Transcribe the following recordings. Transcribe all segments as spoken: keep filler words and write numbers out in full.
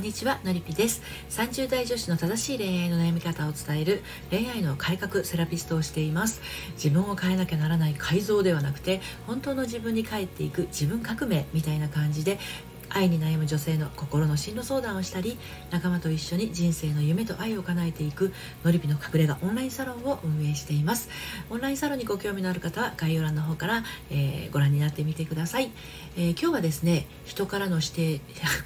んにちは、のりぴです。さんじゅう代女子の正しい恋愛の悩み方を伝える恋愛の改革セラピストをしています。自分を変えなきゃならない改造ではなくて、本当の自分に帰っていく自分革命みたいな感じで、愛に悩む女性の心の進路相談をしたり、仲間と一緒に人生の夢と愛を叶えていくのりぴの隠れ家オンラインサロンを運営しています。オンラインサロンにご興味のある方は概要欄の方から、えー、ご覧になってみてください。えー、今日はですね、人からの指定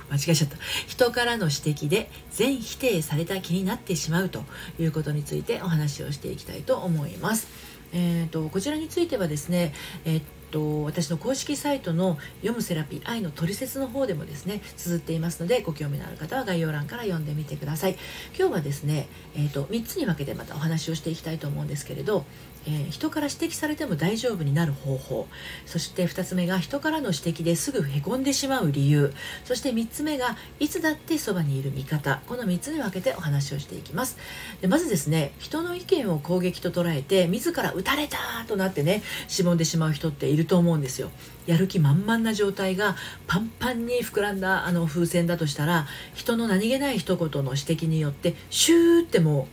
間違えちゃった人からの指摘で全否定された気になってしまうということについてお話をしていきたいと思います。えーと、こちらについてはですね、えー私の公式サイトの読むセラピー愛のトリセツの方でもですね綴っていますので、ご興味のある方は概要欄から読んでみてください。今日はですね、えー、とみっつに分けてまたお話をしていきたいと思うんですけれど、えー、人から指摘されても大丈夫になる方法、そしてふたつめが人からの指摘ですぐへこんでしまう理由、そしてみっつめがいつだってそばにいる味方、このみっつに分けてお話をしていきます。でまずですね、人の意見を攻撃と捉えて自ら打たれたとなってね、しぼんでしまう人っていると思うんですよ。やる気満々な状態がパンパンに膨らんだあの風船だとしたら、人の何気ない一言の指摘によってシューっても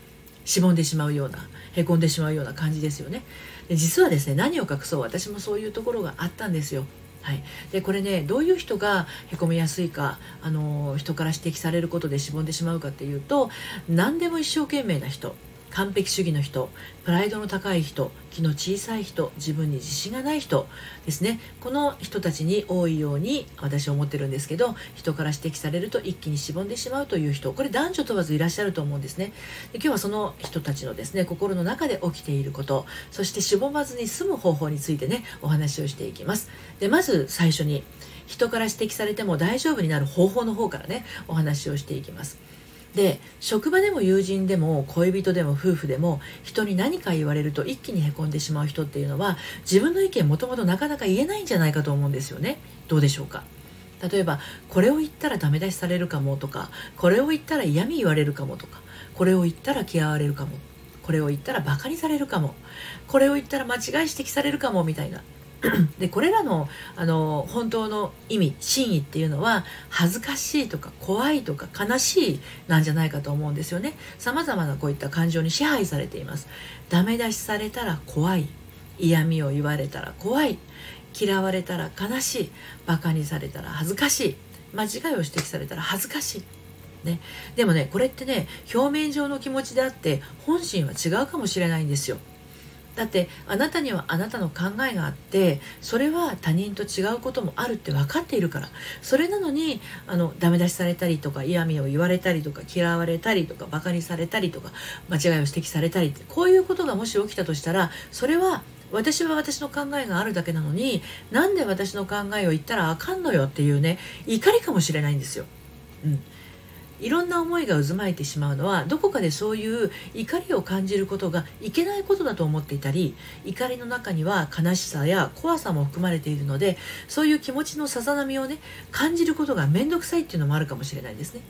うしぼんでしまうような、へこんでしまうような感じですよね。で実はですね、何を隠そう、私もそういうところがあったんですよ。はい、でこれね、どういう人がへこみやすいか、あの人から指摘されることでしぼんでしまうかっていうと、何でも一生懸命な人、完璧主義の人、プライドの高い人、気の小さい人、自分に自信がない人ですね。この人たちに多いように私は思ってるんですけど、人から指摘されると一気にしぼんでしまうという人、これ男女問わずいらっしゃると思うんですね。で今日はその人たちのですね、心の中で起きていること、そしてしぼまずに済む方法についてね、お話をしていきます。でまず最初に、人から指摘されても大丈夫になる方法の方からね、お話をしていきます。で職場でも友人でも恋人でも夫婦でも、人に何か言われると一気にへこんでしまう人っていうのは、自分の意見もともとなかなか言えないんじゃないかと思うんですよね。どうでしょうか。例えばこれを言ったらダメ出しされるかもとか、これを言ったら嫌味言われるかもとか、これを言ったら嫌われるかも、これを言ったらバカにされるかも、これを言ったら間違い指摘されるかもみたいなでこれらの、あの本当の意味、真意っていうのは、恥ずかしいとか怖いとか悲しいなんじゃないかと思うんですよね。さまざまなこういった感情に支配されています。ダメ出しされたら怖い、嫌味を言われたら怖い、嫌われたら悲しい、バカにされたら恥ずかしい、間違いを指摘されたら恥ずかしいね。でもね、これってね、表面上の気持ちであって、本心は違うかもしれないんですよ。だってあなたにはあなたの考えがあって、それは他人と違うこともあるって分かっているから、それなのにあのダメ出しされたりとか、嫌味を言われたりとか、嫌われたりとか、バカにされたりとか、間違いを指摘されたりって、こういうことがもし起きたとしたら、それは私は私の考えがあるだけなのに、なんで私の考えを言ったらあかんのよっていうね、怒りかもしれないんですよ。うんいろんな思いが渦巻いてしまうのは、どこかでそういう怒りを感じることがいけないことだと思っていたり、怒りの中には悲しさや怖さも含まれているので、そういう気持ちのさざ波をね、感じることが面倒くさいっていうのもあるかもしれないですね。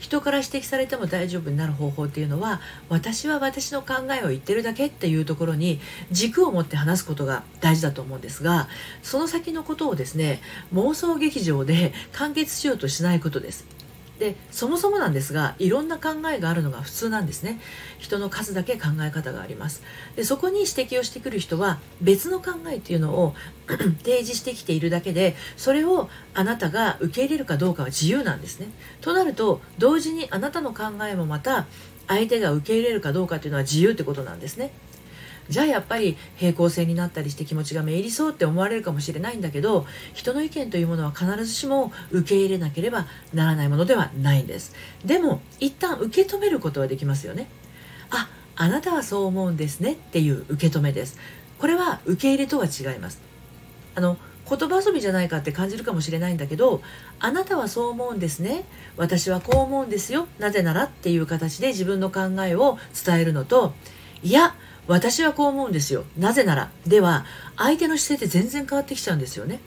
人から指摘されても大丈夫になる方法っていうのは、私は私の考えを言ってるだけっていうところに軸を持って話すことが大事だと思うんですが、その先のことをですね、妄想劇場で完結しようとしないことです。でそもそもなんですが、いろんな考えがあるのが普通なんですね。人の数だけ考え方があります。でそこに指摘をしてくる人は、別の考えっていうのを提示してきているだけで、それをあなたが受け入れるかどうかは自由なんですね。となると、同時にあなたの考えもまた相手が受け入れるかどうかっていうのは自由ってことなんですね。じゃあやっぱり平行線になったりして気持ちがめいりそうって思われるかもしれないんだけど、人の意見というものは必ずしも受け入れなければならないものではないんです。でも一旦受け止めることはできますよね。あ、あなたはそう思うんですねっていう受け止めです。これは受け入れとは違います。あの言葉遊びじゃないかって感じるかもしれないんだけど、あなたはそう思うんですね、私はこう思うんですよ、なぜならっていう形で自分の考えを伝えるのと、いや私はこう思うんですよ、なぜならでは相手の姿勢って全然変わってきちゃうんですよね。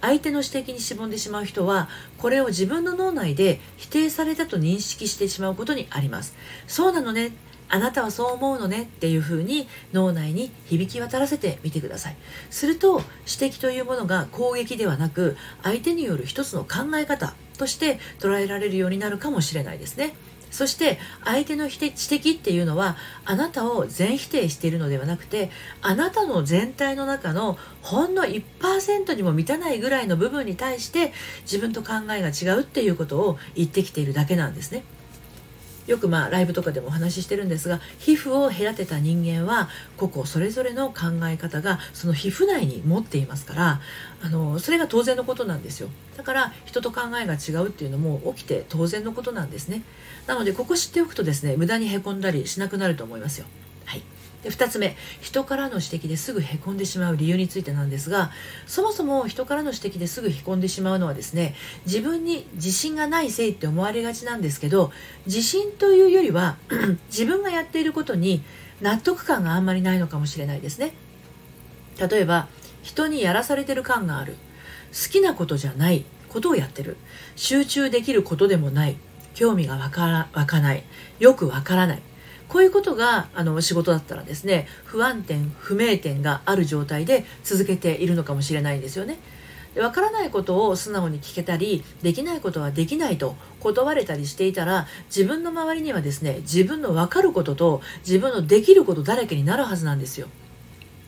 相手の指摘にしぼんでしまう人は、これを自分の脳内で否定されたと認識してしまうことにあります。そうなのね、あなたはそう思うのねっていうふうに脳内に響き渡らせてみてください。すると指摘というものが攻撃ではなく、相手による一つの考え方として捉えられるようになるかもしれないですね。そして相手の指摘っていうのはあなたを全否定しているのではなくて、あなたの全体の中のほんの いちパーセント にも満たないぐらいの部分に対して自分と考えが違うっていうことを言ってきているだけなんですね。よくまあライブとかでもお話ししてるんですが、皮膚を隔てた人間は個々それぞれの考え方がその皮膚内に持っていますから、あのそれが当然のことなんですよ。だから人と考えが違うっていうのも起きて当然のことなんですね。なのでここ知っておくとですね、無駄にへこんだりしなくなると思いますよ。はい、でふたつめ、人からの指摘ですぐへこんでしまう理由についてなんですが、そもそも人からの指摘ですぐへこんでしまうのはですね、自分に自信がないせいって思われがちなんですけど、自信というよりは自分がやっていることに納得感があんまりないのかもしれないですね。例えば人にやらされてる感がある、好きなことじゃないことをやってる、集中できることでもない、興味がわから、わかない、よくわからない、こういうことがあの仕事だったらですね、不安点不明点がある状態で続けているのかもしれないんですよね。で、分からないことを素直に聞けたり、できないことはできないと断れたりしていたら、自分の周りにはですね、自分の分かることと自分のできることだらけになるはずなんですよ。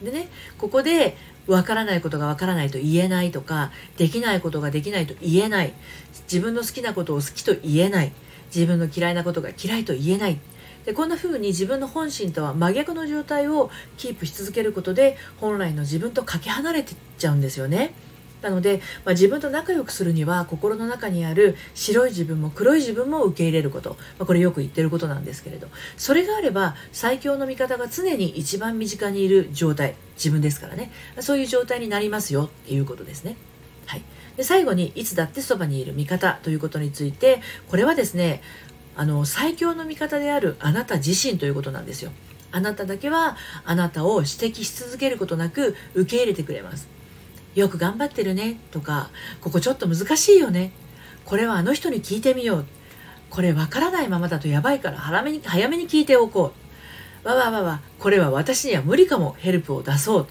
でね、ここで分からないことが分からないと言えないとか、できないことができないと言えない、自分の好きなことを好きと言えない、自分の嫌いなことが嫌いと言えない、でこんな風に自分の本心とは真逆の状態をキープし続けることで本来の自分とかけ離れてっちゃうんですよね。なので、まあ、自分と仲良くするには心の中にある白い自分も黒い自分も受け入れること、まあ、これよく言ってることなんですけれど、それがあれば最強の味方が常に一番身近にいる状態、自分ですからね、そういう状態になりますよっていうことですね。はい、で最後に、いつだってそばにいる味方ということについて、これはですね、あの最強の味方であるあなた自身ということなんですよ。あなただけはあなたを指摘し続けることなく受け入れてくれます。よく頑張ってるねとか、ここちょっと難しいよね、これはあの人に聞いてみよう、これわからないままだとやばいから早めに早めに聞いておこう、わわわわ、これは私には無理かも、ヘルプを出そう、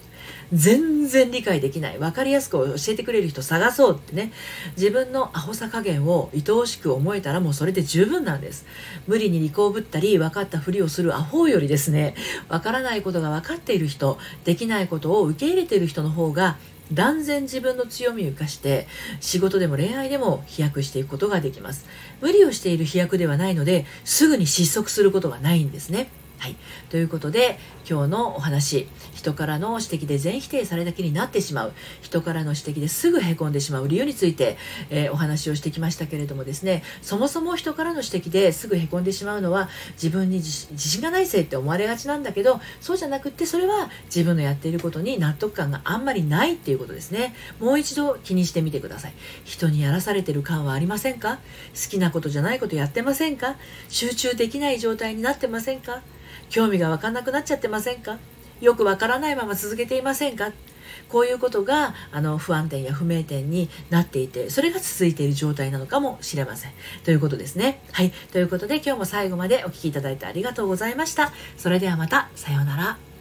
全然理解できない、分かりやすく教えてくれる人探そうってね、自分のアホさ加減を愛おしく思えたらもうそれで十分なんです。無理に利口ぶったり分かったふりをするアホよりですね、分からないことが分かっている人、できないことを受け入れている人の方が断然自分の強みを生かして仕事でも恋愛でも飛躍していくことができます。無理をしている飛躍ではないので、すぐに失速することはないんですね。はい、ということで今日のお話、人からの指摘で全否定された気になってしまう、人からの指摘ですぐへこんでしまう理由について、えー、お話をしてきましたけれどもですね、そもそも人からの指摘ですぐへこんでしまうのは自分に自信がないせいって思われがちなんだけど、そうじゃなくって、それは自分のやっていることに納得感があんまりないっていうことですね。もう一度気にしてみてください。人にやらされてる感はありませんか？好きなことじゃないことやってませんか？集中できない状態になってませんか？興味が分かんなくなっちゃってませんか？よく分からないまま続けていませんか？こういうことがあの不安点や不明点になっていて、それが続いている状態なのかもしれませんということですね。はい、ということで今日も最後までお聞きいただいてありがとうございました。それではまた、さようなら。